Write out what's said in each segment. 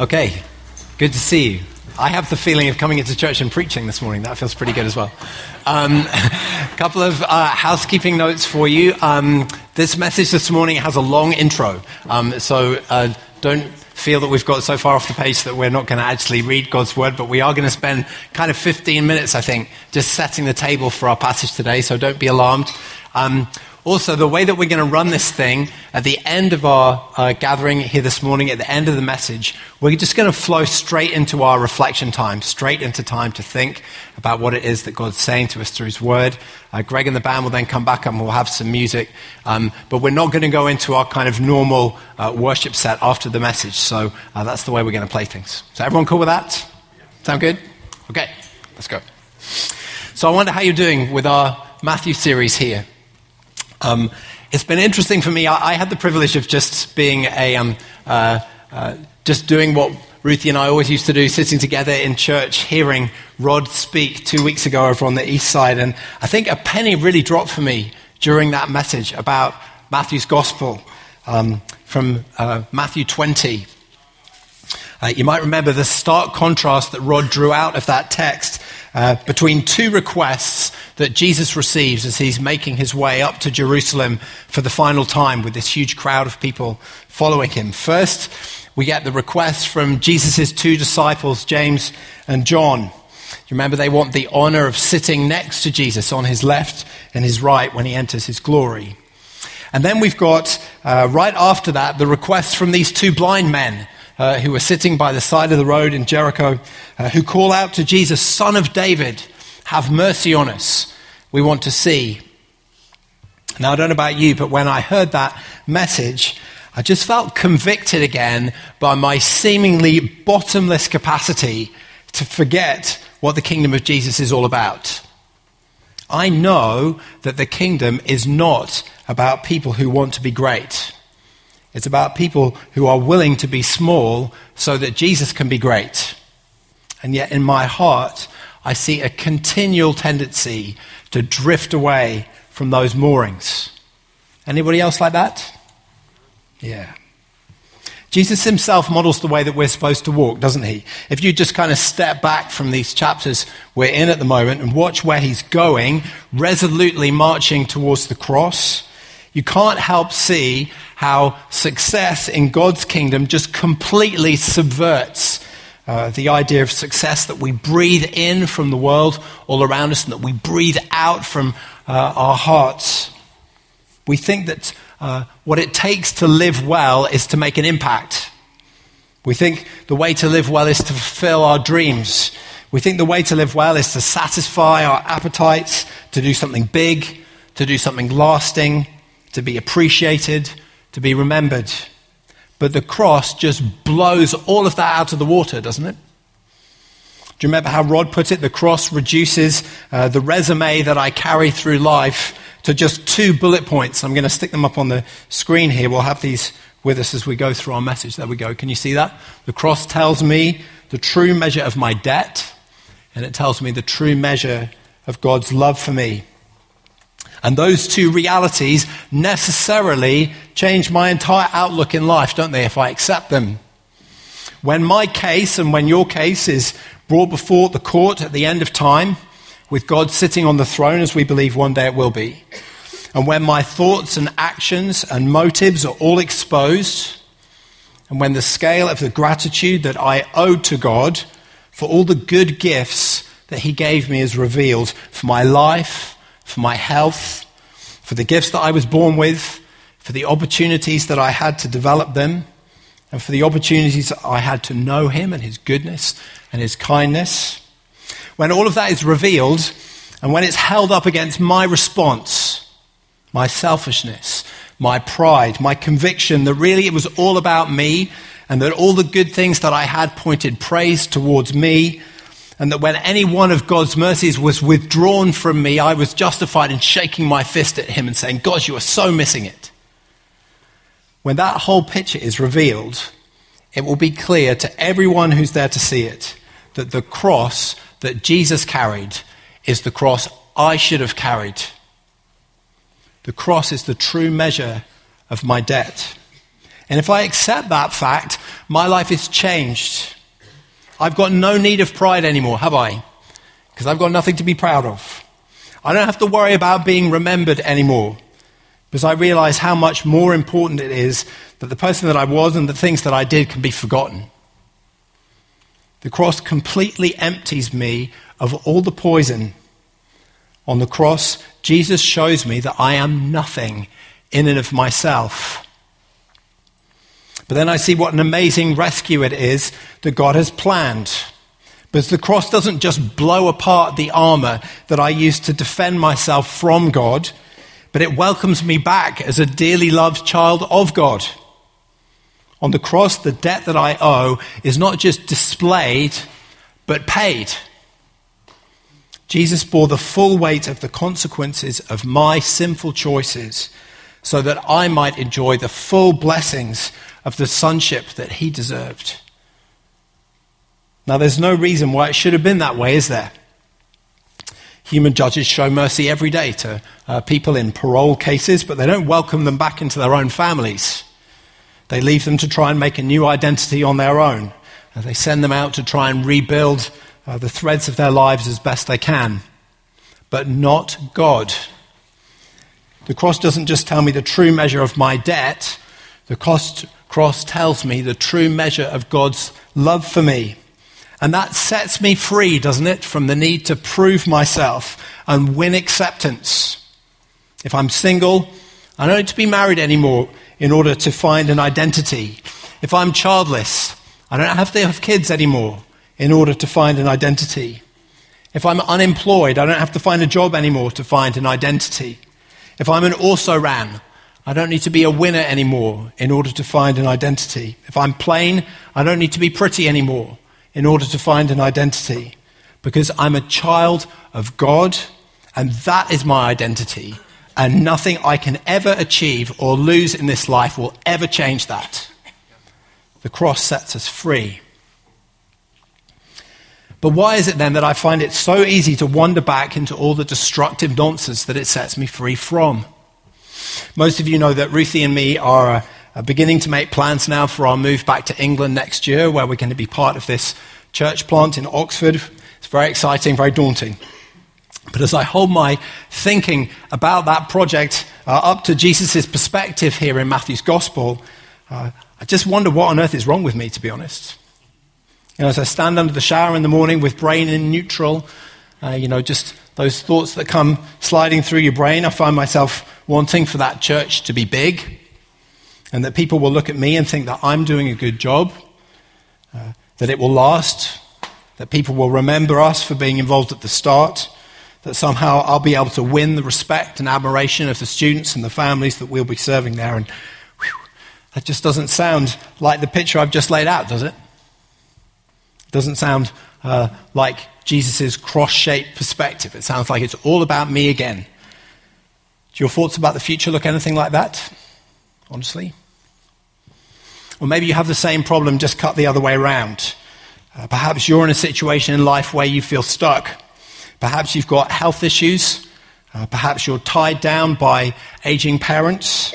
Okay, good to see you. I have the feeling of coming into church and preaching this morning. That feels pretty good as well. A couple of housekeeping notes for you. This message this morning has a long intro, so don't feel that we've got so far off the page that we're not going to actually read God's word, but we are going to spend kind of 15 minutes, I think, just setting the table for our passage today, so don't be alarmed. Also, the way that we're going to run this thing, at the end of our gathering here this morning, at the end of the message, we're just going to flow straight into our reflection time, straight into time to think about what it is that God's saying to us through his word. Greg and the band will then come back and we'll have some music, but we're not going to go into our kind of normal worship set after the message, so that's the way we're going to play things. So everyone cool with that? Sound good? Okay, let's go. So I wonder how you're doing with our Matthew series here. It's been interesting for me. I had the privilege of just being just doing what Ruthie and I always used to do, sitting together in church, hearing Rod speak 2 weeks ago over on the east side. And I think a penny really dropped for me during that message about Matthew's gospel from Matthew 20. You might remember the stark contrast that Rod drew out of that text between two requests that Jesus receives as he's making his way up to Jerusalem for the final time with this huge crowd of people following him. First, we get the request from Jesus' two disciples, James and John. You remember, they want the honor of sitting next to Jesus on his left and his right when he enters his glory. And then we've got, right after that, the request from these two blind men who were sitting by the side of the road in Jericho, who call out to Jesus, "Son of David, have mercy on us. We want to see." Now, I don't know about you, but when I heard that message, I just felt convicted again by my seemingly bottomless capacity to forget what the kingdom of Jesus is all about. I know that the kingdom is not about people who want to be great. It's about people who are willing to be small so that Jesus can be great. And yet in my heart, I see a continual tendency to drift away from those moorings. Anybody else like that? Yeah. Jesus himself models the way that we're supposed to walk, doesn't he? If you just kind of step back from these chapters we're in at the moment and watch where he's going, resolutely marching towards the cross, you can't help see how success in God's kingdom just completely subverts the idea of success that we breathe in from the world all around us and that we breathe out from our hearts. We think that what it takes to live well is to make an impact. We think the way to live well is to fulfill our dreams. We think the way to live well is to satisfy our appetites, to do something big, to do something lasting, to be appreciated, to be remembered. But the cross just blows all of that out of the water, doesn't it? Do you remember how Rod put it? The cross reduces the resume that I carry through life to just two bullet points. I'm going to stick them up on the screen here. We'll have these with us as we go through our message. There we go. Can you see that? The cross tells me the true measure of my debt, and it tells me the true measure of God's love for me. And those two realities necessarily change my entire outlook in life, don't they, if I accept them? When my case and when your case is brought before the court at the end of time, with God sitting on the throne, as we believe one day it will be, and when my thoughts and actions and motives are all exposed, and when the scale of the gratitude that I owe to God for all the good gifts that he gave me is revealed for my life, for my health, for the gifts that I was born with, for the opportunities that I had to develop them, and for the opportunities that I had to know him and his goodness and his kindness. When all of that is revealed, and when it's held up against my response, my selfishness, my pride, my conviction that really it was all about me, and that all the good things that I had pointed praise towards me, and that when any one of God's mercies was withdrawn from me, I was justified in shaking my fist at him and saying, "God, you are so missing it." When that whole picture is revealed, it will be clear to everyone who's there to see it that the cross that Jesus carried is the cross I should have carried. The cross is the true measure of my debt. And if I accept that fact, My life is changed. I've got no need of pride anymore, have I? Because I've got nothing to be proud of. I don't have to worry about being remembered anymore, because I realize how much more important it is that the person that I was and the things that I did can be forgotten. The cross completely empties me of all the poison. On the cross, Jesus shows me that I am nothing in and of myself. But then I see what an amazing rescue it is that God has planned. Because the cross doesn't just blow apart the armor that I used to defend myself from God, but it welcomes me back as a dearly loved child of God. On the cross, the debt that I owe is not just displayed, but paid. Jesus bore the full weight of the consequences of my sinful choices so that I might enjoy the full blessings of the sonship that he deserved. Now, there's no reason why it should have been that way, is there? Human judges show mercy every day to people in parole cases, but they don't welcome them back into their own families. They leave them to try and make a new identity on their own. And they send them out to try and rebuild the threads of their lives as best they can. But not God. The cross doesn't just tell me the true measure of my debt. The cross tells me the true measure of God's love for me. And that sets me free, doesn't it, from the need to prove myself and win acceptance. If I'm single, I don't need to be married anymore in order to find an identity. If I'm childless, I don't have to have kids anymore in order to find an identity. If I'm unemployed, I don't have to find a job anymore to find an identity. If I'm an also-ran, I don't need to be a winner anymore in order to find an identity. If I'm plain, I don't need to be pretty anymore in order to find an identity, because I'm a child of God, and that is my identity. And nothing I can ever achieve or lose in this life will ever change that. The cross sets us free. But why is it then that I find it so easy to wander back into all the destructive nonsense that it sets me free from? Most of you know that Ruthie and me are beginning to make plans now for our move back to England next year, where we're going to be part of this church plant in Oxford. It's very exciting, very daunting. But as I hold my thinking about that project up to Jesus' perspective here in Matthew's Gospel, I just wonder what on earth is wrong with me, to be honest. You know, as I stand under the shower in the morning with brain in neutral, just those thoughts that come sliding through your brain, I find myself wanting for that church to be big and that people will look at me and think that I'm doing a good job, that it will last, that people will remember us for being involved at the start, that somehow I'll be able to win the respect and admiration of the students and the families that we'll be serving there. And whew, that just doesn't sound like the picture I've just laid out, does it? It doesn't sound like Jesus' cross-shaped perspective. It sounds like it's all about me again. Do your thoughts about the future look anything like that, honestly? Or maybe you have the same problem, just cut the other way around. Perhaps you're in a situation in life where you feel stuck. Perhaps you've got health issues. Perhaps you're tied down by aging parents.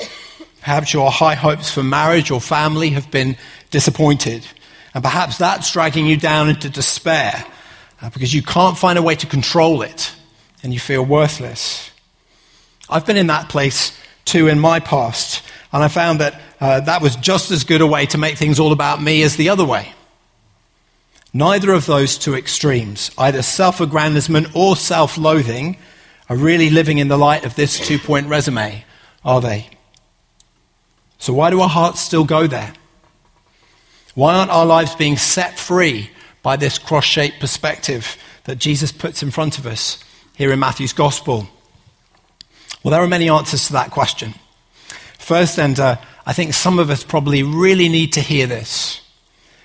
Perhaps your high hopes for marriage or family have been disappointed. And perhaps that's dragging you down into despair because you can't find a way to control it and you feel worthless. I've been in that place too in my past, and I found that that was just as good a way to make things all about me as the other way. Neither of those two extremes, either self-aggrandizement or self-loathing, are really living in the light of this two-point resume, are they? So why do our hearts still go there? Why aren't our lives being set free by this cross-shaped perspective that Jesus puts in front of us here in Matthew's Gospel? Well, there are many answers to that question. First, and I think some of us probably really need to hear this,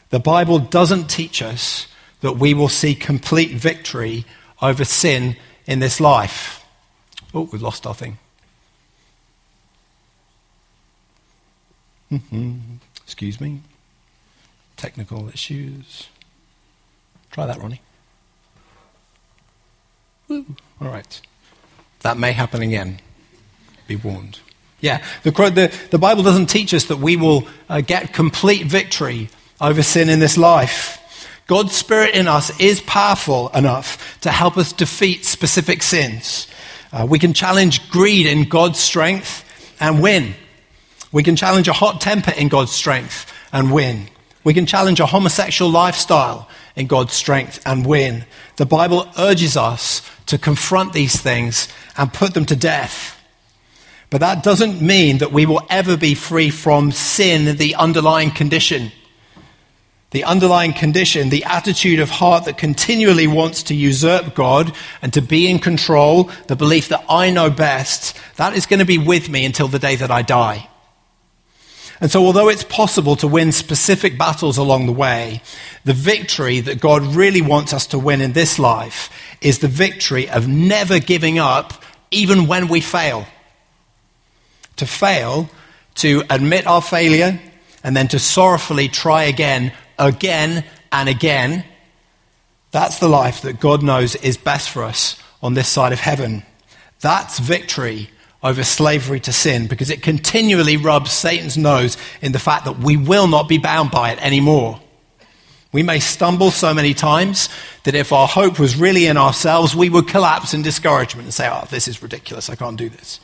the Bible doesn't teach us that we will see complete victory over sin in this life. Oh, we've lost our thing. Excuse me. Technical issues. Try that, Ronnie. Woo. All right. That may happen again. Be warned. Yeah, the Bible doesn't teach us that we will get complete victory over sin in this life. God's Spirit in us is powerful enough to help us defeat specific sins. We can challenge greed in God's strength and win. We can challenge a hot temper in God's strength and win. We can challenge a homosexual lifestyle in God's strength and win. The Bible urges us to confront these things and put them to death. But that doesn't mean that we will ever be free from sin, the underlying condition. The underlying condition, the attitude of heart that continually wants to usurp God and to be in control, the belief that I know best, that is going to be with me until the day that I die. And so although it's possible to win specific battles along the way, the victory that God really wants us to win in this life is the victory of never giving up, even when we fail. To fail, to admit our failure, and then to sorrowfully try again and again. That's the life that God knows is best for us on this side of heaven. That's victory over slavery to sin, because it continually rubs Satan's nose in the fact that we will not be bound by it anymore. We may stumble so many times that if our hope was really in ourselves, we would collapse in discouragement and say, oh, this is ridiculous, I can't do this.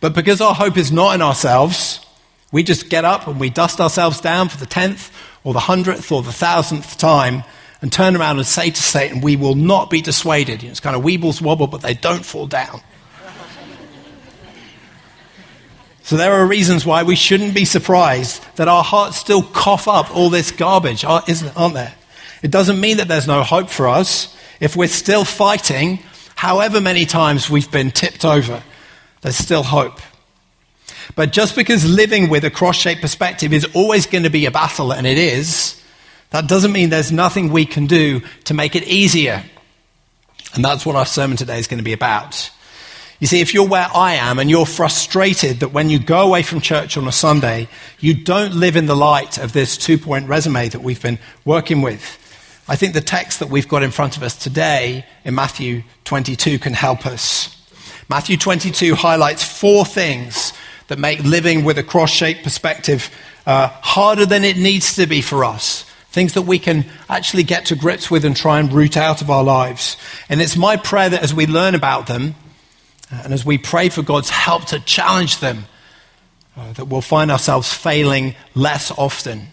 But because our hope is not in ourselves, we just get up and we dust ourselves down for the 10th or the 100th or the 1,000th time and turn around and say to Satan, we will not be dissuaded. It's kind of weebles wobble, but they don't fall down. So there are reasons why we shouldn't be surprised that our hearts still cough up all this garbage, aren't there? It doesn't mean that there's no hope for us if we're still fighting, however many times we've been tipped over. There's still hope. But just because living with a cross-shaped perspective is always going to be a battle, and it is, that doesn't mean there's nothing we can do to make it easier. And that's what our sermon today is going to be about. You see, if you're where I am and you're frustrated that when you go away from church on a Sunday, you don't live in the light of this two-point resume that we've been working with, I think the text that we've got in front of us today in Matthew 22 can help us. Matthew 22 highlights four things that make living with a cross-shaped perspective harder than it needs to be for us. Things that we can actually get to grips with and try and root out of our lives. And it's my prayer that as we learn about them, and as we pray for God's help to challenge them, that we'll find ourselves failing less often.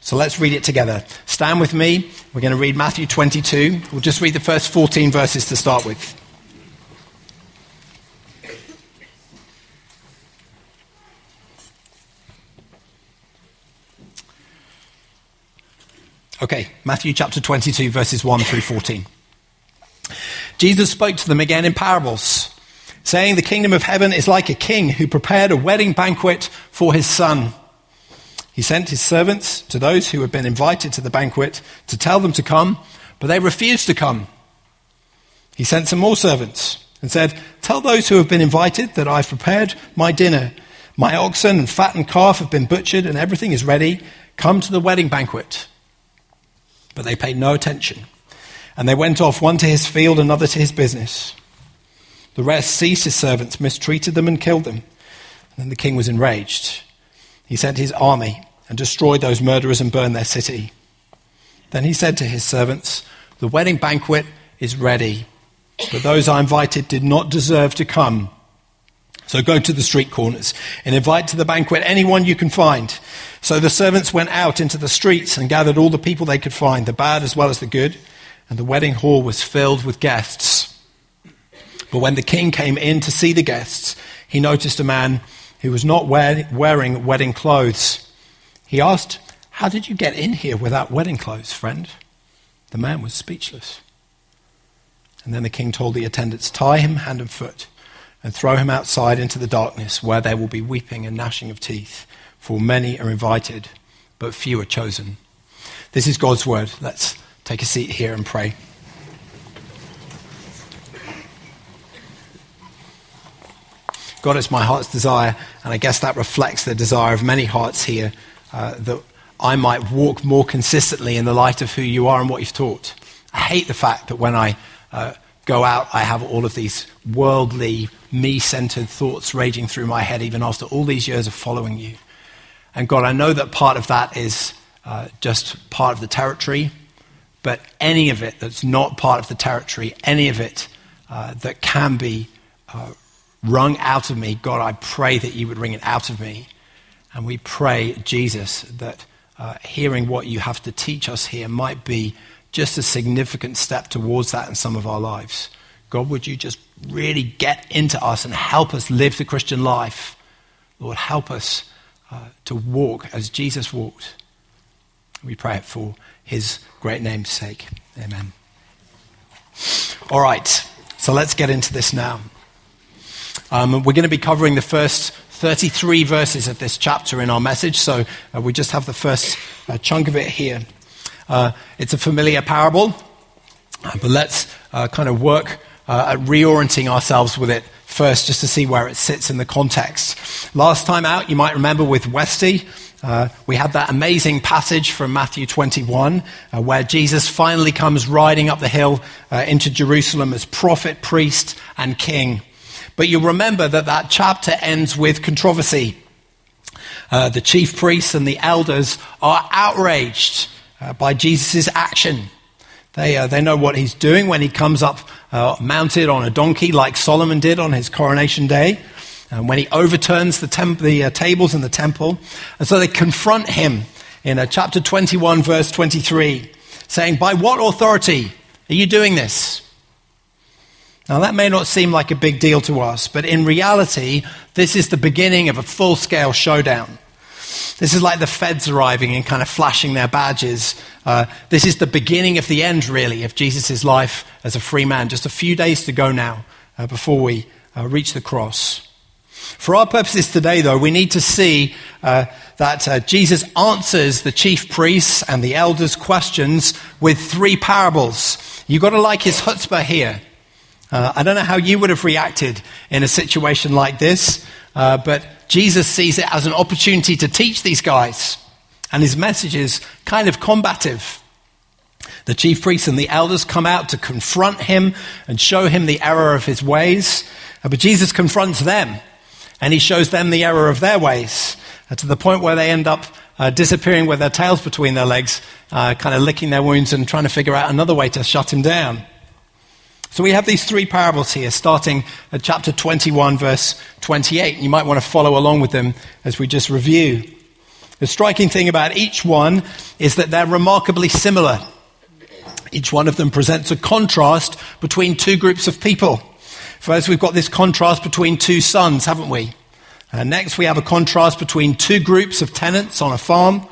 So let's read it together. Stand with me. We're going to read Matthew 22. We'll just read the first 14 verses to start with. Okay, Matthew chapter 22, verses 1 through 14. Jesus spoke to them again in parables, saying, the kingdom of heaven is like a king who prepared a wedding banquet for his son. He sent his servants to those who had been invited to the banquet to tell them to come, but they refused to come. He sent some more servants and said, tell those who have been invited that I've prepared my dinner. My oxen and fattened calf have been butchered and everything is ready. Come to the wedding banquet. But they paid no attention. And they went off, one to his field, another to his business. The rest seized his servants, mistreated them, and killed them. And then the king was enraged. He sent his army and destroyed those murderers and burned their city. Then he said to his servants, the wedding banquet is ready, but those I invited did not deserve to come. So go to the street corners and invite to the banquet anyone you can find. So the servants went out into the streets and gathered all the people they could find, the bad as well as the good. And the wedding hall was filled with guests. But when the king came in to see the guests, he noticed a man who was not wearing wedding clothes. He asked, how did you get in here without wedding clothes, friend? The man was speechless. And then the king told the attendants, tie him hand and foot and throw him outside into the darkness where there will be weeping and gnashing of teeth. For many are invited, but few are chosen. This is God's word. Let's take a seat here and pray. God, it's my heart's desire, and I guess that reflects the desire of many hearts here, that I might walk more consistently in the light of who you are and what you've taught. I hate the fact that when I go out, I have all of these worldly, me-centered thoughts raging through my head, even after all these years of following you. And God, I know that part of that is just part of the territory, but any of it that's not part of the territory, any of it that can be wrung out of me, God, I pray that you would wring it out of me. And we pray, Jesus, that hearing what you have to teach us here might be just a significant step towards that in some of our lives. God, would you just really get into us and help us live the Christian life? Lord, help us to walk as Jesus walked. We pray it for his great name's sake. Amen. All right, so let's get into this now. We're going to be covering the first 33 verses of this chapter in our message, so we just have the first chunk of it here. It's a familiar parable, but let's kind of work at reorienting ourselves with it first, just to see where it sits in the context. Last time out, you might remember with Westy, we had that amazing passage from Matthew 21, where Jesus finally comes riding up the hill into Jerusalem as prophet, priest, and king. But you remember that that chapter ends with controversy. The chief priests and the elders are outraged by Jesus' action. They know what he's doing when he comes up mounted on a donkey like Solomon did on his coronation day, and when he overturns the tables in the temple. And so they confront him in chapter 21, verse 23, saying, "By what authority are you doing this?" Now, that may not seem like a big deal to us, but in reality, this is the beginning of a full-scale showdown. This is like the feds arriving and kind of flashing their badges. This is the beginning of the end, really, of Jesus' life as a free man. Just a few days to go now before we reach the cross. For our purposes today, though, we need to see that Jesus answers the chief priests and the elders' questions with three parables. You've got to like his chutzpah here. I don't know how you would have reacted in a situation like this, but Jesus sees it as an opportunity to teach these guys, and his message is kind of combative. The chief priests and the elders come out to confront him and show him the error of his ways, but Jesus confronts them, and he shows them the error of their ways, to the point where they end up disappearing with their tails between their legs, kind of licking their wounds and trying to figure out another way to shut him down. So we have these three parables here, starting at chapter 21, verse 28. You might want to follow along with them as we just review. The striking thing about each one is that they're remarkably similar. Each one of them presents a contrast between two groups of people. First, we've got this contrast between two sons, haven't we? Next, we have a contrast between two groups of tenants on a farm.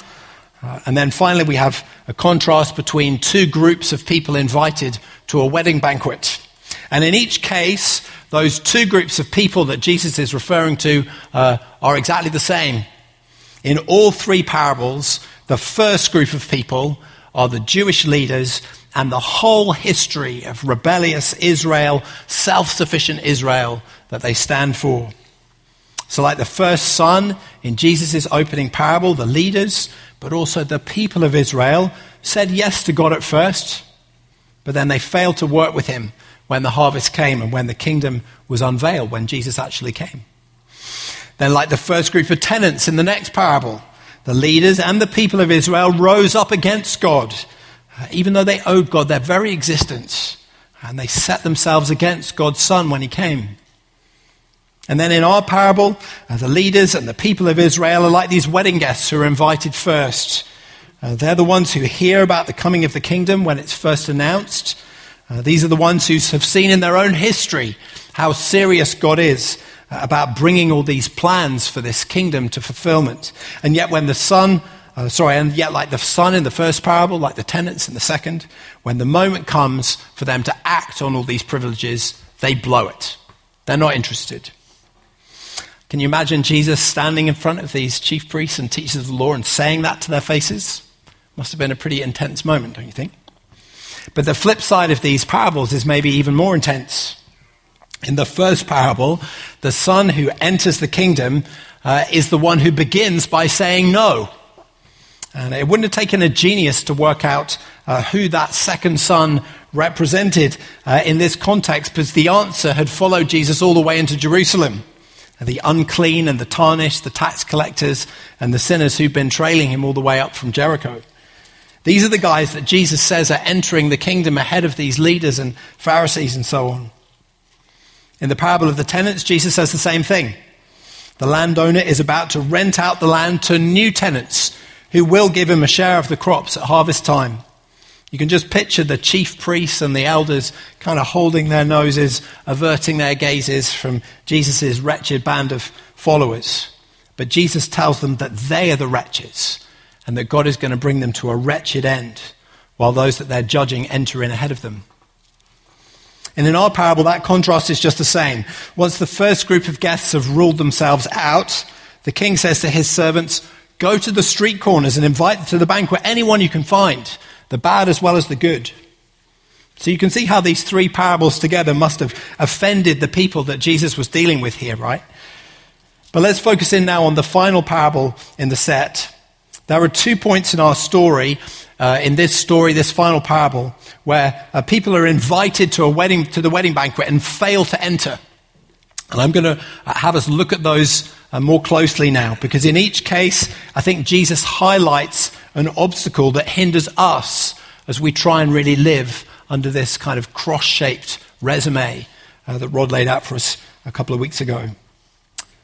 And then finally, we have a contrast between two groups of people invited to a wedding banquet. And in each case, those two groups of people that Jesus is referring to are exactly the same. In all three parables, the first group of people are the Jewish leaders, and the whole history of rebellious Israel, self-sufficient Israel that they stand for. So like the first son in Jesus' opening parable, the leaders, but also the people of Israel, said yes to God at first, but then they failed to work with him when the harvest came and when the kingdom was unveiled, when Jesus actually came. Then like the first group of tenants in the next parable, the leaders and the people of Israel rose up against God, even though they owed God their very existence, and they set themselves against God's Son when he came. And then in our parable, the leaders and the people of Israel are like these wedding guests who are invited first. They're the ones who hear about the coming of the kingdom when it's first announced. These are the ones who have seen in their own history how serious God is about bringing all these plans for this kingdom to fulfillment. And yet like the son in the first parable, like the tenants in the second, when the moment comes for them to act on all these privileges, they blow it. They're not interested. Can you imagine Jesus standing in front of these chief priests and teachers of the law and saying that to their faces? Must have been a pretty intense moment, don't you think? But the flip side of these parables is maybe even more intense. In the first parable, the son who enters the kingdom is the one who begins by saying no. And it wouldn't have taken a genius to work out who that second son represented in this context, because the answer had followed Jesus all the way into Jerusalem. and the unclean and the tarnished, the tax collectors and the sinners who've been trailing him all the way up from Jericho. These are the guys that Jesus says are entering the kingdom ahead of these leaders and Pharisees and so on. In the parable of the tenants, Jesus says the same thing. The landowner is about to rent out the land to new tenants who will give him a share of the crops at harvest time. You can just picture the chief priests and the elders kind of holding their noses, averting their gazes from Jesus' wretched band of followers. But Jesus tells them that they are the wretches and that God is going to bring them to a wretched end while those that they're judging enter in ahead of them. And in our parable, that contrast is just the same. Once the first group of guests have ruled themselves out, the king says to his servants, "Go to the street corners and invite to the banquet anyone you can find, the bad as well as the good." So you can see how these three parables together must have offended the people that Jesus was dealing with here, right? But let's focus in now on the final parable in the set. There are 2 points in our story, this final parable, where people are invited to the wedding banquet and fail to enter. And I'm going to have us look at those more closely now, because in each case, I think Jesus highlights an obstacle that hinders us as we try and really live under this kind of cross-shaped resume that Rod laid out for us a couple of weeks ago.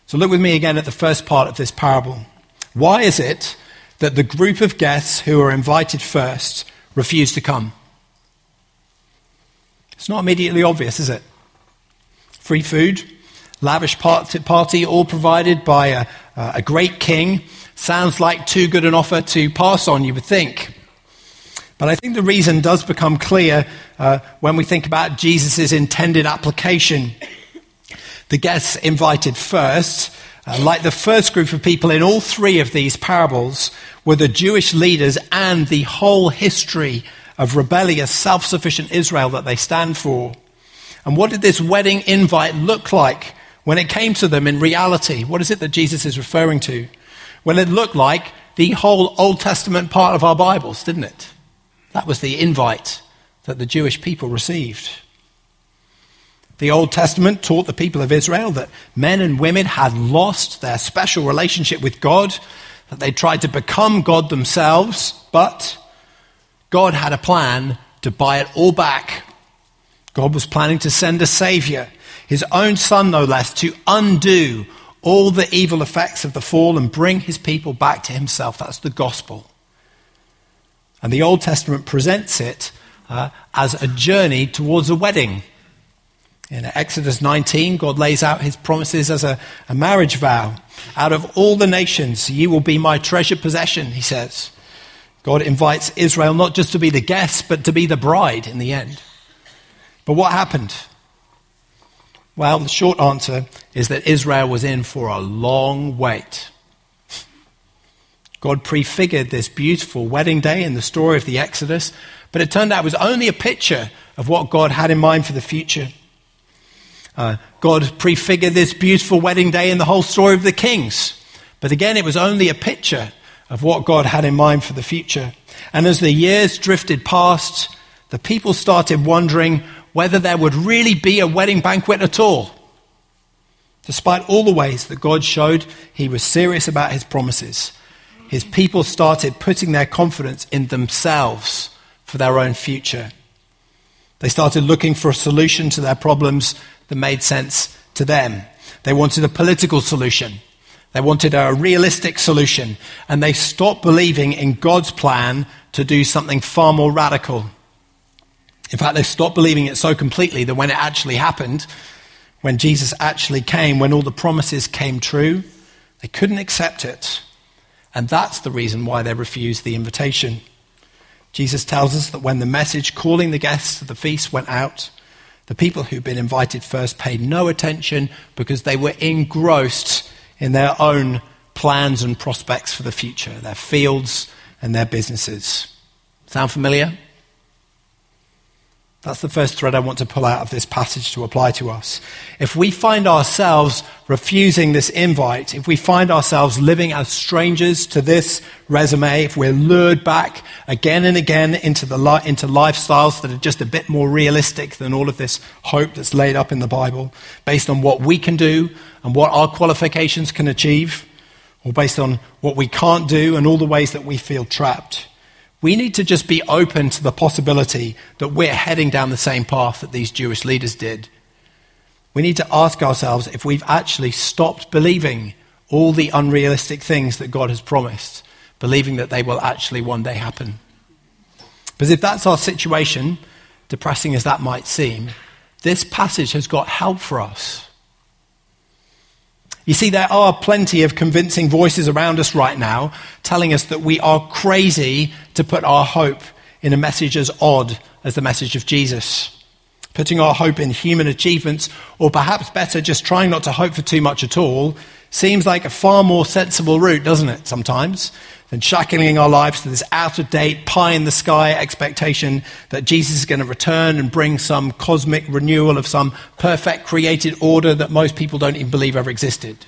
So look with me again at the first part of this parable. Why is it that the group of guests who are invited first refuse to come? It's not immediately obvious, is it? Free food, lavish party, all provided by a great king. Sounds like too good an offer to pass on, you would think. But I think the reason does become clear when we think about Jesus' intended application. The guests invited first, like the first group of people in all three of these parables, were the Jewish leaders and the whole history of rebellious, self-sufficient Israel that they stand for. And what did this wedding invite look like when it came to them in reality? What is it that Jesus is referring to? Well, it looked like the whole Old Testament part of our Bibles, didn't it? That was the invite that the Jewish people received. The Old Testament taught the people of Israel that men and women had lost their special relationship with God, that they tried to become God themselves, but God had a plan to buy it all back. God was planning to send a Savior, his own son no less, to undo all the evil effects of the fall and bring his people back to himself. That's the gospel. And the Old Testament presents it as a journey towards a wedding. In Exodus 19, God lays out his promises as a marriage vow. "Out of all the nations, ye will be my treasured possession," he says. God invites Israel not just to be the guest, but to be the bride in the end. But what happened? Well, the short answer is that Israel was in for a long wait. God prefigured this beautiful wedding day in the story of the Exodus, but it turned out it was only a picture of what God had in mind for the future. God prefigured this beautiful wedding day in the whole story of the kings, but again, it was only a picture of what God had in mind for the future. And as the years drifted past, the people started wondering whether there would really be a wedding banquet at all, despite all the ways that God showed he was serious about his promises. His people started putting their confidence in themselves for their own future. They started looking for a solution to their problems that made sense to them. They wanted a political solution. They wanted a realistic solution. And they stopped believing in God's plan to do something far more radical. In fact, they stopped believing it so completely that when it actually happened, when Jesus actually came, when all the promises came true, they couldn't accept it. And that's the reason why they refused the invitation. Jesus tells us that when the message calling the guests to the feast went out, the people who'd been invited first paid no attention because they were engrossed in their own plans and prospects for the future, their fields and their businesses. Sound familiar? That's the first thread I want to pull out of this passage to apply to us. If we find ourselves refusing this invite, if we find ourselves living as strangers to this resume, if we're lured back again and again into lifestyles that are just a bit more realistic than all of this hope that's laid up in the Bible, based on what we can do and what our qualifications can achieve, or based on what we can't do and all the ways that we feel trapped, we need to just be open to the possibility that we're heading down the same path that these Jewish leaders did. We need to ask ourselves if we've actually stopped believing all the unrealistic things that God has promised, believing that they will actually one day happen. Because if that's our situation, depressing as that might seem, this passage has got help for us. You see, there are plenty of convincing voices around us right now telling us that we are crazy to put our hope in a message as odd as the message of Jesus. Putting our hope in human achievements, or perhaps better, just trying not to hope for too much at all, seems like a far more sensible route, doesn't it, sometimes, than shackling our lives to this out-of-date, pie-in-the-sky expectation that Jesus is going to return and bring some cosmic renewal of some perfect created order that most people don't even believe ever existed.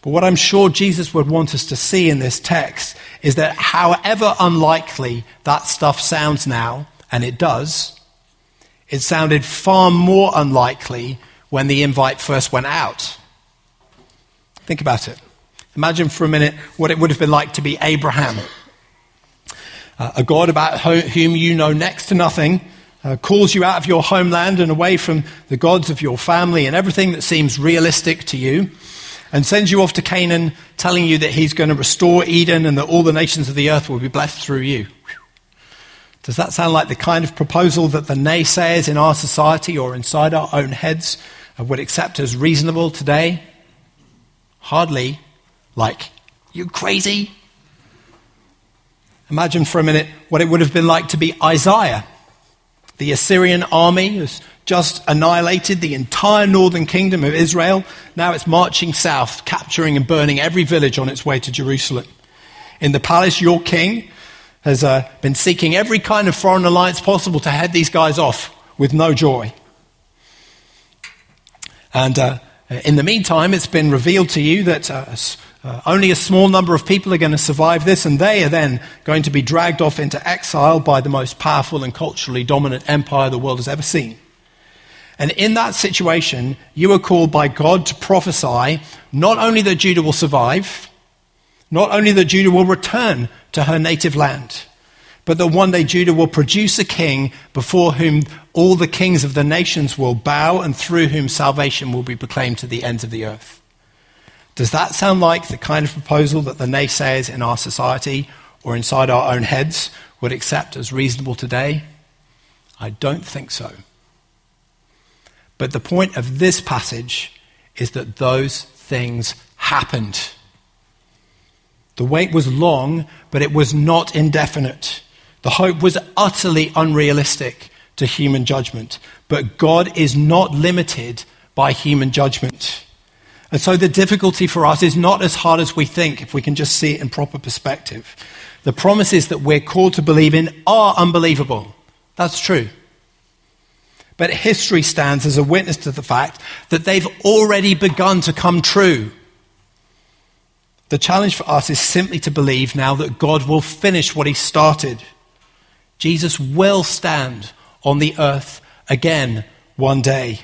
But what I'm sure Jesus would want us to see in this text is that however unlikely that stuff sounds now, and it does, it sounded far more unlikely when the invite first went out. Think about it. Imagine for a minute what it would have been like to be Abraham, a God about whom you know next to nothing, calls you out of your homeland and away from the gods of your family and everything that seems realistic to you, and sends you off to Canaan, telling you that he's going to restore Eden and that all the nations of the earth will be blessed through you. Does that sound like the kind of proposal that the naysayers in our society or inside our own heads would accept as reasonable today? Hardly. Like, you crazy? Imagine for a minute what it would have been like to be Isaiah. The Assyrian army has just annihilated the entire northern kingdom of Israel. Now it's marching south, capturing and burning every village on its way to Jerusalem. In the palace, your king has been seeking every kind of foreign alliance possible to head these guys off with no joy. And in the meantime, it's been revealed to you that only a small number of people are going to survive this, and they are then going to be dragged off into exile by the most powerful and culturally dominant empire the world has ever seen. And in that situation, you are called by God to prophesy not only that Judah will survive, not only that Judah will return to her native land, but that one day Judah will produce a king before whom all the kings of the nations will bow and through whom salvation will be proclaimed to the ends of the earth. Does that sound like the kind of proposal that the naysayers in our society or inside our own heads would accept as reasonable today? I don't think so. But the point of this passage is that those things happened. The wait was long, but it was not indefinite. The hope was utterly unrealistic to human judgment. But God is not limited by human judgment. And so the difficulty for us is not as hard as we think, if we can just see it in proper perspective. The promises that we're called to believe in are unbelievable. That's true. But history stands as a witness to the fact that they've already begun to come true. The challenge for us is simply to believe now that God will finish what he started. Jesus will stand on the earth again one day.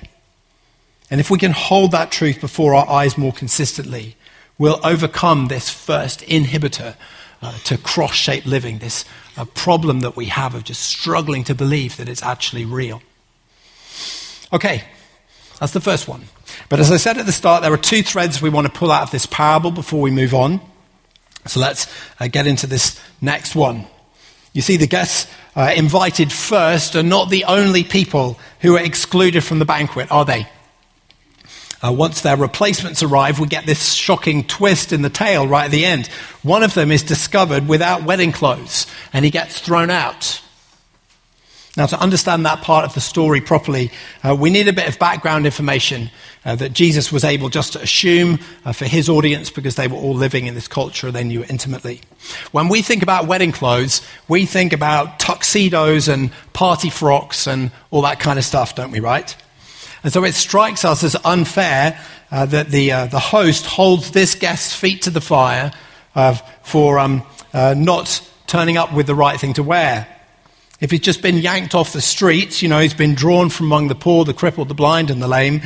And if we can hold that truth before our eyes more consistently, we'll overcome this first inhibitor to cross-shaped living, this problem that we have of just struggling to believe that it's actually real. Okay, that's the first one. But as I said at the start, there are two threads we want to pull out of this parable before we move on. So let's get into this next one. You see, the guests invited first are not the only people who are excluded from the banquet, are they? Once their replacements arrive, we get this shocking twist in the tale right at the end. One of them is discovered without wedding clothes, and he gets thrown out. Now, to understand that part of the story properly, we need a bit of background information that Jesus was able just to assume for his audience, because they were all living in this culture they knew intimately. When we think about wedding clothes, we think about tuxedos and party frocks and all that kind of stuff, don't we, right? And so it strikes us as unfair that the host holds this guest's feet to the fire for not turning up with the right thing to wear. If he's just been yanked off the streets, you know, he's been drawn from among the poor, the crippled, the blind, and the lame,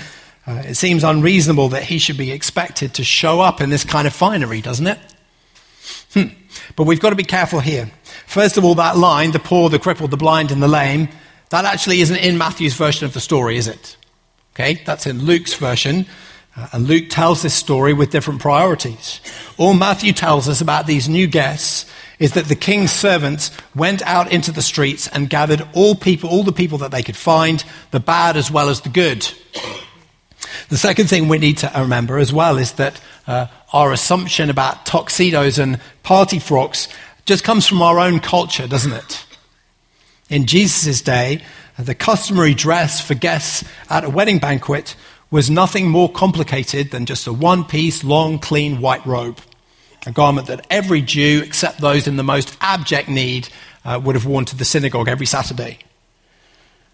it seems unreasonable that he should be expected to show up in this kind of finery, doesn't it? But we've got to be careful here. First of all, that line, the poor, the crippled, the blind, and the lame, that actually isn't in Matthew's version of the story, is it? Okay, that's in Luke's version. And Luke tells this story with different priorities. All Matthew tells us about these new guests is that the king's servants went out into the streets and gathered all the people that they could find, the bad as well as the good. The second thing we need to remember as well is that our assumption about tuxedos and party frocks just comes from our own culture, doesn't it? In Jesus' day, the customary dress for guests at a wedding banquet was nothing more complicated than just a one-piece, long, clean white robe, a garment that every Jew, except those in the most abject need, would have worn to the synagogue every Saturday.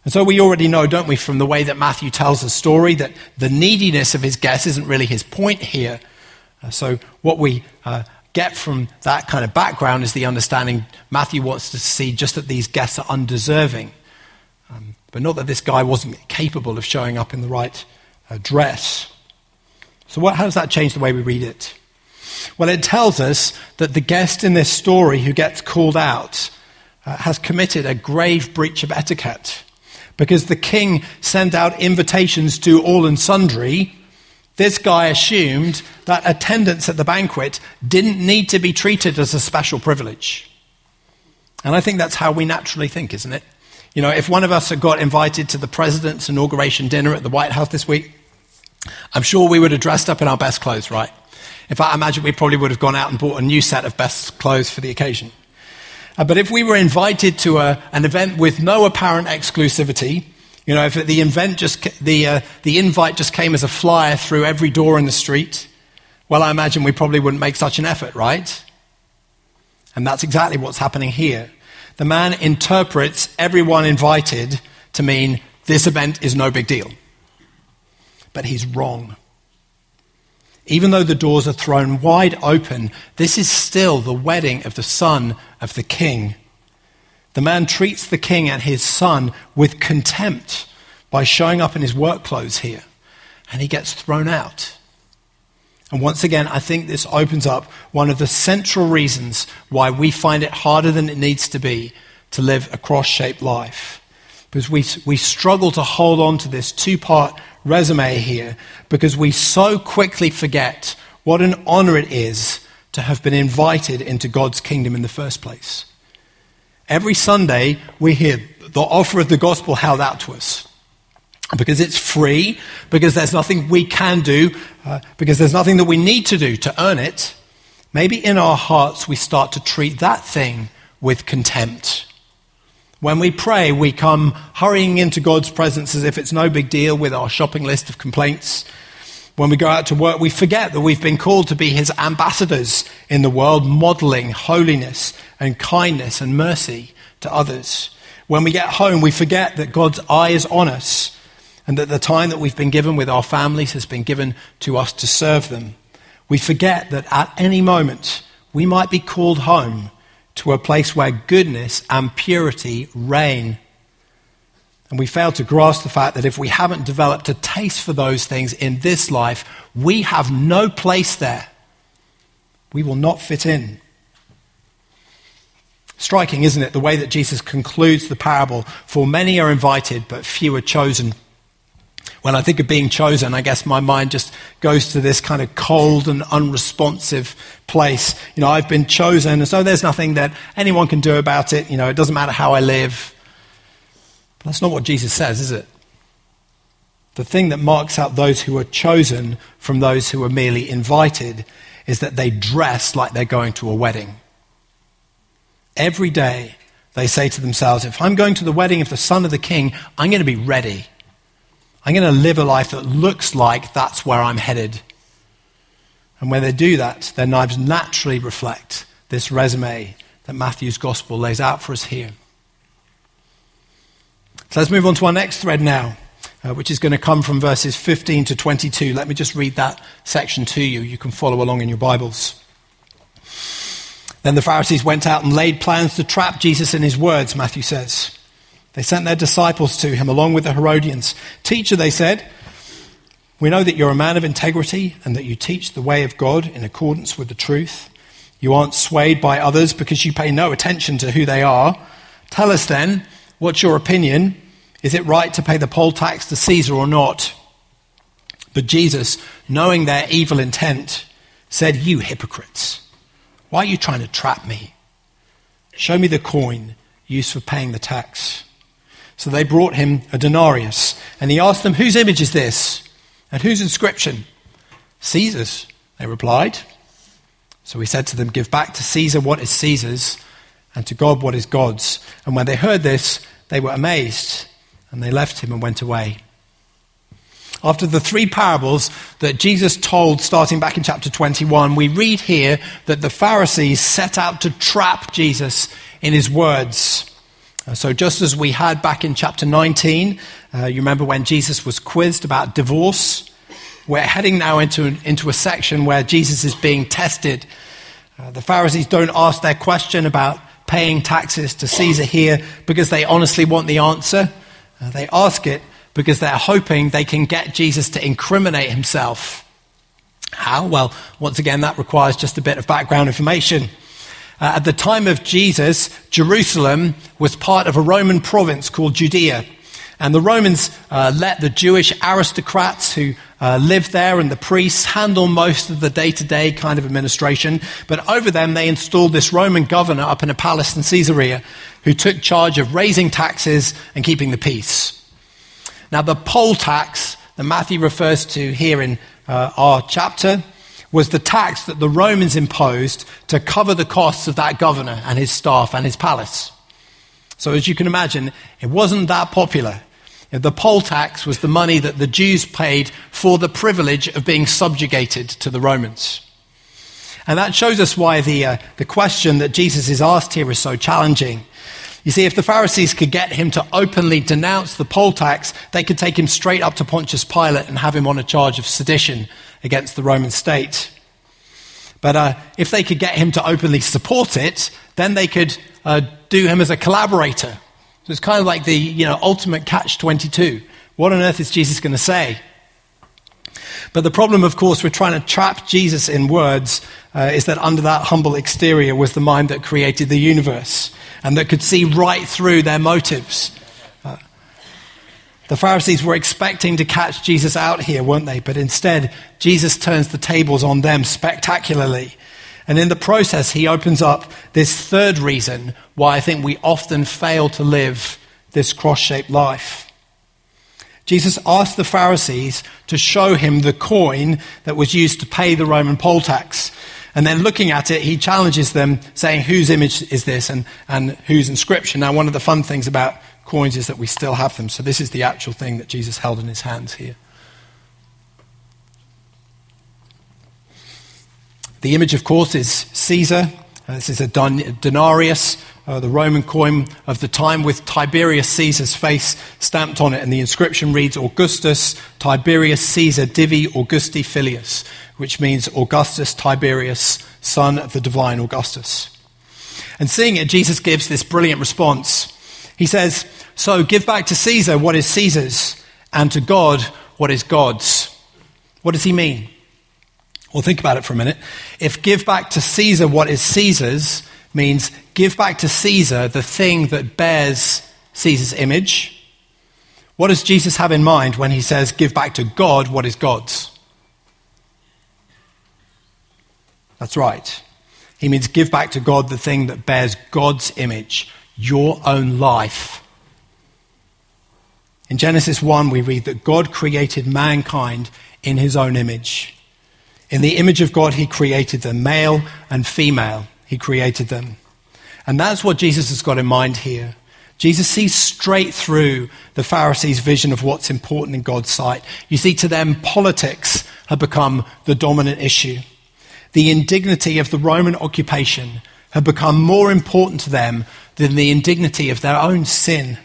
And so we already know, don't we, from the way that Matthew tells the story, that the neediness of his guests isn't really his point here. So what we get from that kind of background is the understanding Matthew wants to see just that these guests are undeserving, but not that this guy wasn't capable of showing up in the right dress. So how does that change the way we read it? Well, it tells us that the guest in this story who gets called out has committed a grave breach of etiquette, because the king sent out invitations to all and sundry. This guy assumed that attendance at the banquet didn't need to be treated as a special privilege. And I think that's how we naturally think, isn't it? You know, if one of us had got invited to the president's inauguration dinner at the White House this week, I'm sure we would have dressed up in our best clothes, right? In fact, I imagine we probably would have gone out and bought a new set of best clothes for the occasion. But if we were invited to an event with no apparent exclusivity, you know, if the invite just came as a flyer through every door in the street, well, I imagine we probably wouldn't make such an effort, right? And that's exactly what's happening here. The man interprets everyone invited to mean this event is no big deal. But he's wrong. Even though the doors are thrown wide open, this is still the wedding of the son of the king. The man treats the king and his son with contempt by showing up in his work clothes here, and he gets thrown out. And once again, I think this opens up one of the central reasons why we find it harder than it needs to be to live a cross-shaped life. Because we struggle to hold on to this two-part resume here, because we so quickly forget what an honor it is to have been invited into God's kingdom in the first place. Every Sunday, we hear the offer of the gospel held out to us, because it's free, because there's nothing we can do, because there's nothing that we need to do to earn it. Maybe in our hearts, we start to treat that thing with contempt. When we pray, we come hurrying into God's presence as if it's no big deal with our shopping list of complaints. When we go out to work, we forget that we've been called to be his ambassadors in the world, modeling holiness and kindness and mercy to others. When we get home, we forget that God's eye is on us and that the time that we've been given with our families has been given to us to serve them. We forget that at any moment, we might be called home to a place where goodness and purity reign. And we fail to grasp the fact that if we haven't developed a taste for those things in this life, we have no place there. We will not fit in. Striking, isn't it, the way that Jesus concludes the parable? For many are invited, but few are chosen. When I think of being chosen, I guess my mind just goes to this kind of cold and unresponsive place. You know, I've been chosen, and so there's nothing that anyone can do about it. You know, it doesn't matter how I live. But that's not what Jesus says, is it? The thing that marks out those who are chosen from those who are merely invited is that they dress like they're going to a wedding. Every day they say to themselves, if I'm going to the wedding of the Son of the King, I'm going to be ready. I'm going to live a life that looks like that's where I'm headed. And when they do that, their lives naturally reflect this resume that Matthew's gospel lays out for us here. So let's move on to our next thread now, which is going to come from verses 15 to 22. Let me just read that section to you. You can follow along in your Bibles. Then the Pharisees went out and laid plans to trap Jesus in his words, Matthew says. They sent their disciples to him along with the Herodians. Teacher, they said, we know that you're a man of integrity and that you teach the way of God in accordance with the truth. You aren't swayed by others because you pay no attention to who they are. Tell us then, what's your opinion? Is it right to pay the poll tax to Caesar or not? But Jesus, knowing their evil intent, said, you hypocrites. Why are you trying to trap me? Show me the coin used for paying the tax. So they brought him a denarius, and he asked them, whose image is this? And whose inscription? Caesar's, they replied. So he said to them, give back to Caesar what is Caesar's, and to God what is God's. And when they heard this, they were amazed, and they left him and went away. After the three parables that Jesus told starting back in chapter 21, we read here that the Pharisees set out to trap Jesus in his words. So just as we had back in chapter 19, you remember when Jesus was quizzed about divorce, we're heading now into a section where Jesus is being tested. The Pharisees don't ask their question about paying taxes to Caesar here because they honestly want the answer. They ask it because they're hoping they can get Jesus to incriminate himself. How? Well, once again, that requires just a bit of background information. At the time of Jesus, Jerusalem was part of a Roman province called Judea. And the Romans let the Jewish aristocrats who lived there and the priests handle most of the day-to-day kind of administration. But over them, they installed this Roman governor up in a palace in Caesarea who took charge of raising taxes and keeping the peace. Now, the poll tax that Matthew refers to here in our chapter was the tax that the Romans imposed to cover the costs of that governor and his staff and his palace. So as you can imagine, it wasn't that popular. The poll tax was the money that the Jews paid for the privilege of being subjugated to the Romans. And that shows us why the question that Jesus is asked here is so challenging. You see, if the Pharisees could get him to openly denounce the poll tax, they could take him straight up to Pontius Pilate and have him on a charge of sedition against the Roman state. But if they could get him to openly support it, then they could do him as a collaborator. So it's kind of like the ultimate catch-22. What on earth is Jesus going to say? But the problem, of course, with trying to trap Jesus in words is that under that humble exterior was the mind that created the universe, and that could see right through their motives. The Pharisees were expecting to catch Jesus out here, weren't they? But instead, Jesus turns the tables on them spectacularly. And in the process, he opens up this third reason why I think we often fail to live this cross-shaped life. Jesus asked the Pharisees to show him the coin that was used to pay the Roman poll tax. And then looking at it, he challenges them, saying, whose image is this and whose inscription? Now, one of the fun things about coins is that we still have them. So this is the actual thing that Jesus held in his hands here. The image, of course, is Caesar. This is a denarius, the Roman coin of the time with Tiberius Caesar's face stamped on it. And the inscription reads, Augustus, Tiberius Caesar, Divi Augusti Filius, which means Augustus Tiberius, son of the divine Augustus. And seeing it, Jesus gives this brilliant response. He says, so give back to Caesar what is Caesar's, and to God what is God's. What does he mean? Well, think about it for a minute. If give back to Caesar what is Caesar's means give back to Caesar the thing that bears Caesar's image, what does Jesus have in mind when he says give back to God what is God's? That's right. He means give back to God the thing that bears God's image, your own life. In Genesis 1, we read that God created mankind in his own image. In the image of God, he created them, male and female. He created them. And that's what Jesus has got in mind here. Jesus sees straight through the Pharisees' vision of what's important in God's sight. You see, to them, politics had become the dominant issue. The indignity of the Roman occupation had become more important to them than the indignity of their own sin.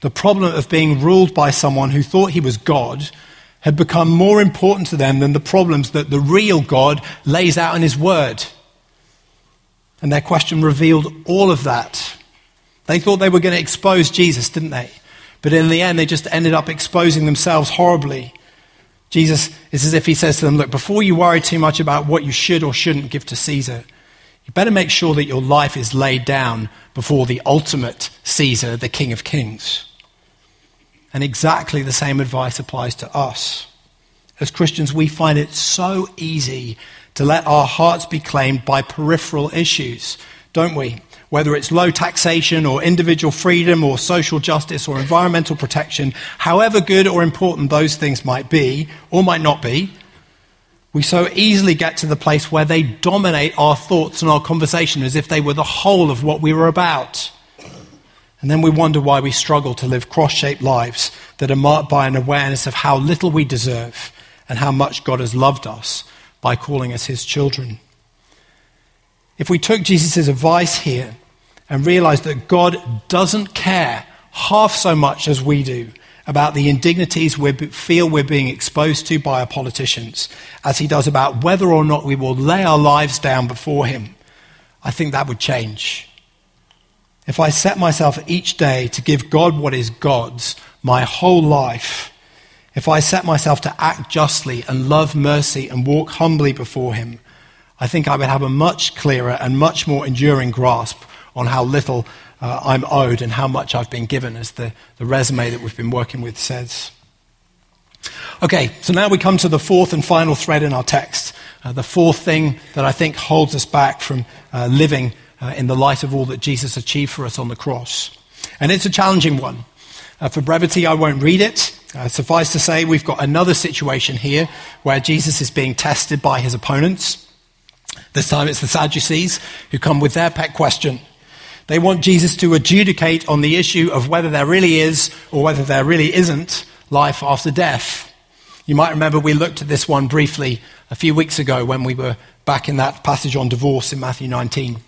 The problem of being ruled by someone who thought he was God had become more important to them than the problems that the real God lays out in his word. And their question revealed all of that. They thought they were going to expose Jesus, didn't they? But in the end, they just ended up exposing themselves horribly. Jesus, it's as if he says to them, look, before you worry too much about what you should or shouldn't give to Caesar, you better make sure that your life is laid down before the ultimate Caesar, the King of Kings. And exactly the same advice applies to us. As Christians, we find it so easy to let our hearts be claimed by peripheral issues, don't we? Whether it's low taxation or individual freedom or social justice or environmental protection, however good or important those things might be or might not be, we so easily get to the place where they dominate our thoughts and our conversation as if they were the whole of what we were about. And then we wonder why we struggle to live cross-shaped lives that are marked by an awareness of how little we deserve and how much God has loved us by calling us his children. If we took Jesus' advice here and realized that God doesn't care half so much as we do about the indignities we feel we're being exposed to by our politicians as he does about whether or not we will lay our lives down before him, I think that would change. If I set myself each day to give God what is God's, my whole life, if I set myself to act justly and love mercy and walk humbly before him, I think I would have a much clearer and much more enduring grasp on how little I'm owed and how much I've been given, as the resume that we've been working with says. Okay, so now we come to the fourth and final thread in our text, the fourth thing that I think holds us back from living in the light of all that Jesus achieved for us on the cross. And it's a challenging one. For brevity, I won't read it. Suffice to say, we've got another situation here where Jesus is being tested by his opponents. This time it's the Sadducees who come with their pet question. They want Jesus to adjudicate on the issue of whether there really is or whether there really isn't life after death. You might remember we looked at this one briefly a few weeks ago when we were back in that passage on divorce in Matthew 19.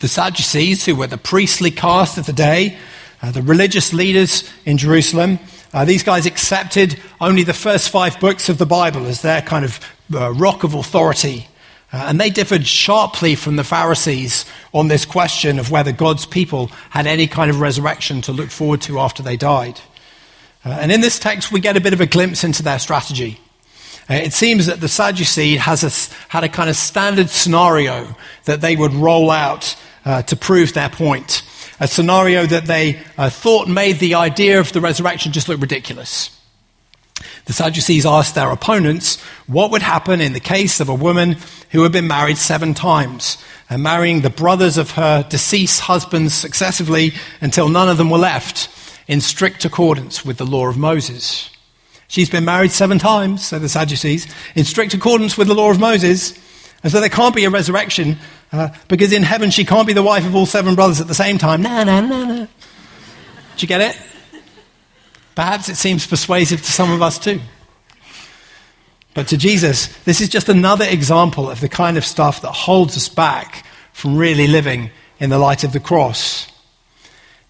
The Sadducees, who were the priestly caste of the day, the religious leaders in Jerusalem, these guys accepted only the first 5 books of the Bible as their kind of rock of authority. And they differed sharply from the Pharisees on this question of whether God's people had any kind of resurrection to look forward to after they died. And in this text, we get a bit of a glimpse into their strategy. It seems that the Sadducee had a kind of standard scenario that they would roll out to prove their point. A scenario that they thought made the idea of the resurrection just look ridiculous. The Sadducees asked their opponents what would happen in the case of a woman who had been married 7 times, and marrying the brothers of her deceased husbands successively until none of them were left, in strict accordance with the law of Moses. She's been married 7 times, so the Sadducees, in strict accordance with the law of Moses. And so there can't be a resurrection because in heaven she can't be the wife of all 7 brothers at the same time. No. Do you get it? Perhaps it seems persuasive to some of us too. But to Jesus, this is just another example of the kind of stuff that holds us back from really living in the light of the cross.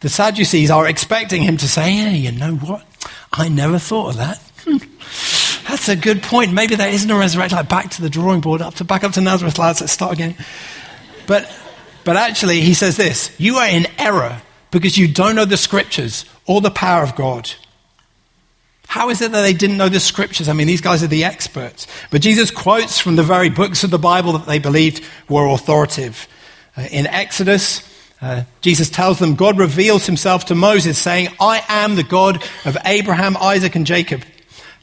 The Sadducees are expecting him to say, yeah, you know what? I never thought of that. That's a good point. Maybe there isn't a resurrection. Like back to the drawing board, back up to Nazareth, lads. Let's start again. But actually, he says this: you are in error because you don't know the scriptures or the power of God. How is it that they didn't know the scriptures? I mean, these guys are the experts. But Jesus quotes from the very books of the Bible that they believed were authoritative. In Exodus, Jesus tells them, God reveals himself to Moses saying, I am the God of Abraham, Isaac, and Jacob.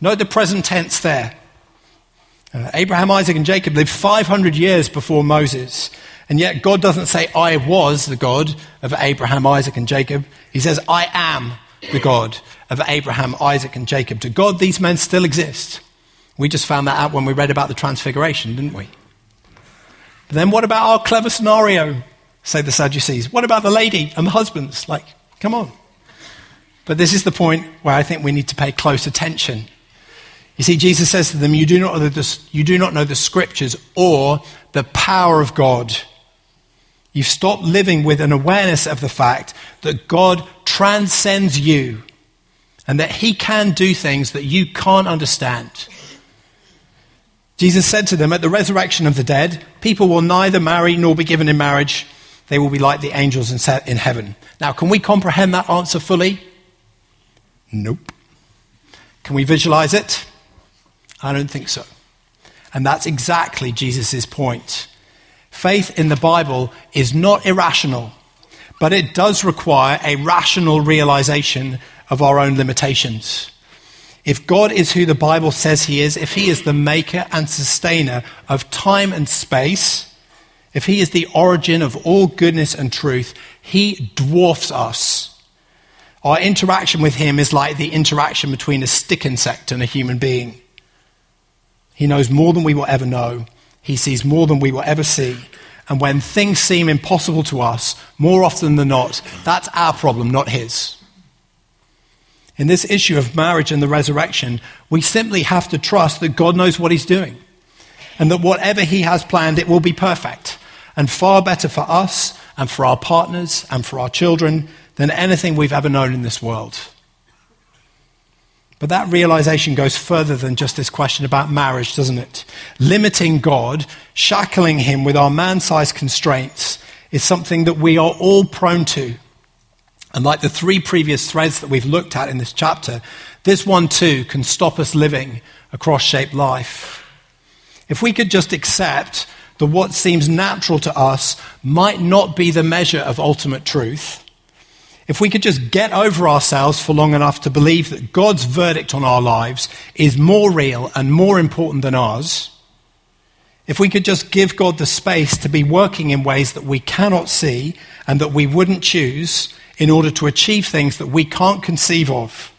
Note the present tense there. Abraham, Isaac, and Jacob lived 500 years before Moses. And yet God doesn't say, I was the God of Abraham, Isaac, and Jacob. He says, I am the God of Abraham, Isaac, and Jacob. To God, these men still exist. We just found that out when we read about the Transfiguration, didn't we? But then what about our clever scenario? say the Sadducees. What about the lady and the husbands? Like, come on. But this is the point where I think we need to pay close attention. You see, Jesus says to them, you do not know the scriptures or the power of God. You've stopped living with an awareness of the fact that God transcends you and that he can do things that you can't understand. Jesus said to them, at the resurrection of the dead, people will neither marry nor be given in marriage. They will be like the angels in heaven. Now, can we comprehend that answer fully? Nope. Can we visualize it? I don't think so. And that's exactly Jesus' point. Faith in the Bible is not irrational, but it does require a rational realization of our own limitations. If God is who the Bible says he is, if he is the maker and sustainer of time and space, if he is the origin of all goodness and truth, he dwarfs us. Our interaction with him is like the interaction between a stick insect and a human being. He knows more than we will ever know. He sees more than we will ever see. And when things seem impossible to us, more often than not, that's our problem, not his. In this issue of marriage and the resurrection, we simply have to trust that God knows what he's doing and that whatever he has planned, it will be perfect and far better for us and for our partners and for our children than anything we've ever known in this world. But that realization goes further than just this question about marriage, doesn't it? Limiting God, shackling him with our man-sized constraints is something that we are all prone to. And like the three previous threads that we've looked at in this chapter, this one too can stop us living a cross-shaped life. If we could just accept that what seems natural to us might not be the measure of ultimate truth, if we could just get over ourselves for long enough to believe that God's verdict on our lives is more real and more important than ours, if we could just give God the space to be working in ways that we cannot see and that we wouldn't choose in order to achieve things that we can't conceive of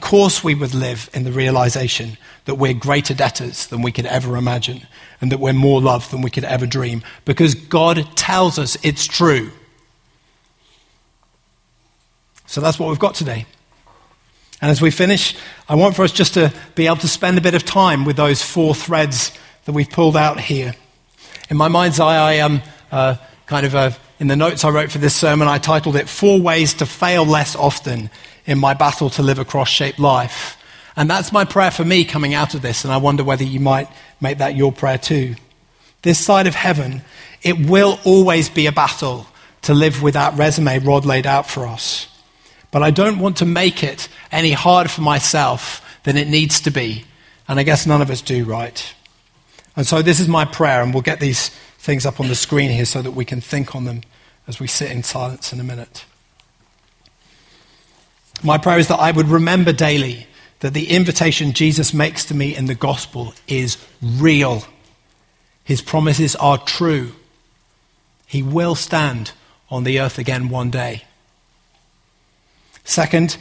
course we would live in the realization that we're greater debtors than we could ever imagine and that we're more loved than we could ever dream because God tells us it's true. So that's what we've got today. And as we finish, I want for us just to be able to spend a bit of time with those four threads that we've pulled out here. In my mind's eye, I am in the notes I wrote for this sermon, I titled it, 4 Ways to Fail Less Often in My Battle to Live a Cross-Shaped Life. And that's my prayer for me coming out of this, and I wonder whether you might make that your prayer too. This side of heaven, it will always be a battle to live with that resume Rod laid out for us. But I don't want to make it any harder for myself than it needs to be. And I guess none of us do, right? And so this is my prayer, and we'll get these things up on the screen here so that we can think on them as we sit in silence in a minute. My prayer is that I would remember daily that the invitation Jesus makes to me in the gospel is real. His promises are true. He will stand on the earth again one day. Second,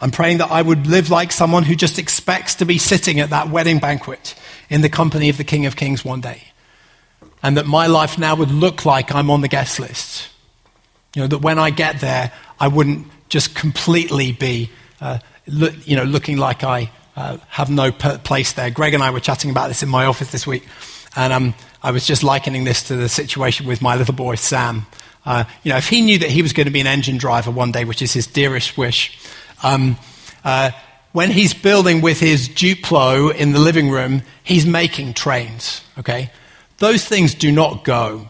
I'm praying that I would live like someone who just expects to be sitting at that wedding banquet in the company of the King of Kings one day. And that my life now would look like I'm on the guest list. You know, that when I get there, I wouldn't just completely be, looking like I have no place there. Greg and I were chatting about this in my office this week. And I was just likening this to the situation with my little boy, Sam. If he knew that he was going to be an engine driver one day, which is his dearest wish, when he's building with his Duplo in the living room, he's making trains, okay? Those things do not go.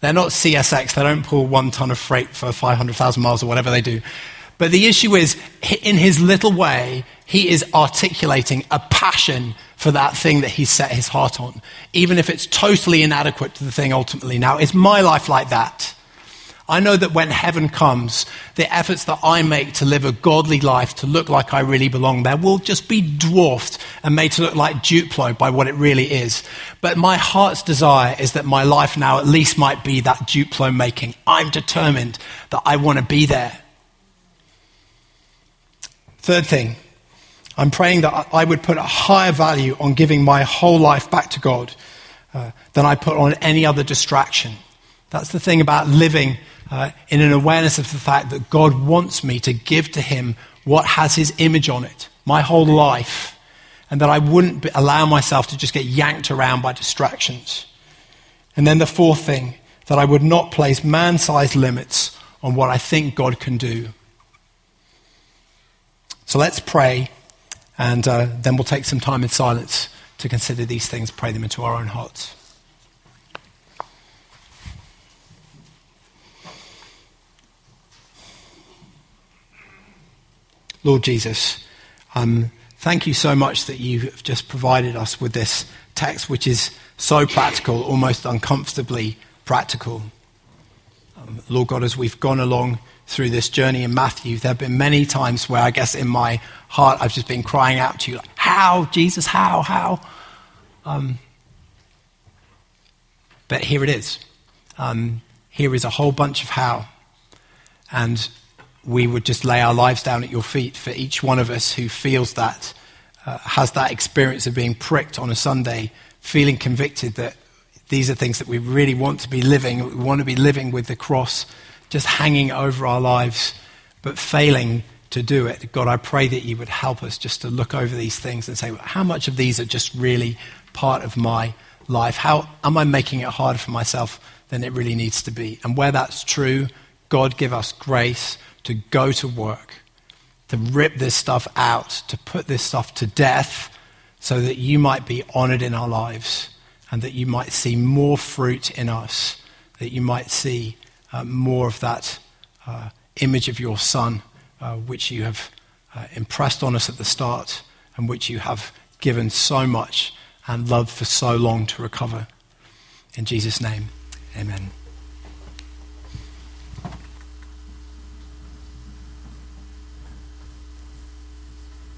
They're not CSX. They don't pull 1 ton of freight for 500,000 miles or whatever they do. But the issue is, in his little way, he is articulating a passion for that thing that he's set his heart on, even if it's totally inadequate to the thing ultimately. Now, is my life like that? I know that when heaven comes, the efforts that I make to live a godly life, to look like I really belong there, will just be dwarfed and made to look like Duplo by what it really is. But my heart's desire is that my life now at least might be that Duplo making. I'm determined that I want to be there. Third thing, I'm praying that I would put a higher value on giving my whole life back to God than I put on any other distraction. That's the thing about living in an awareness of the fact that God wants me to give to him what has his image on it, my whole life, and that I wouldn't allow myself to just get yanked around by distractions. And then the fourth thing, that I would not place man-sized limits on what I think God can do. So let's pray, and then we'll take some time in silence to consider these things, pray them into our own hearts. Lord Jesus, thank you so much that you've just provided us with this text, which is so practical, almost uncomfortably practical. Lord God, as we've gone along through this journey in Matthew, there have been many times where I guess in my heart I've just been crying out to you, like, how, Jesus, how? But here it is. Here is a whole bunch of how. And we would just lay our lives down at your feet for each one of us who feels that, has that experience of being pricked on a Sunday, feeling convicted that these are things that we really want to be living. We want to be living with the cross just hanging over our lives, but failing to do it. God, I pray that you would help us just to look over these things and say, well, how much of these are just really part of my life? How am I making it harder for myself than it really needs to be? And where that's true, God, give us grace to go to work, to rip this stuff out, to put this stuff to death so that you might be honored in our lives, and that you might see more fruit in us, that you might see more of that image of your Son, which you have impressed on us at the start, and which you have given so much and loved for so long to recover. In Jesus' name, amen.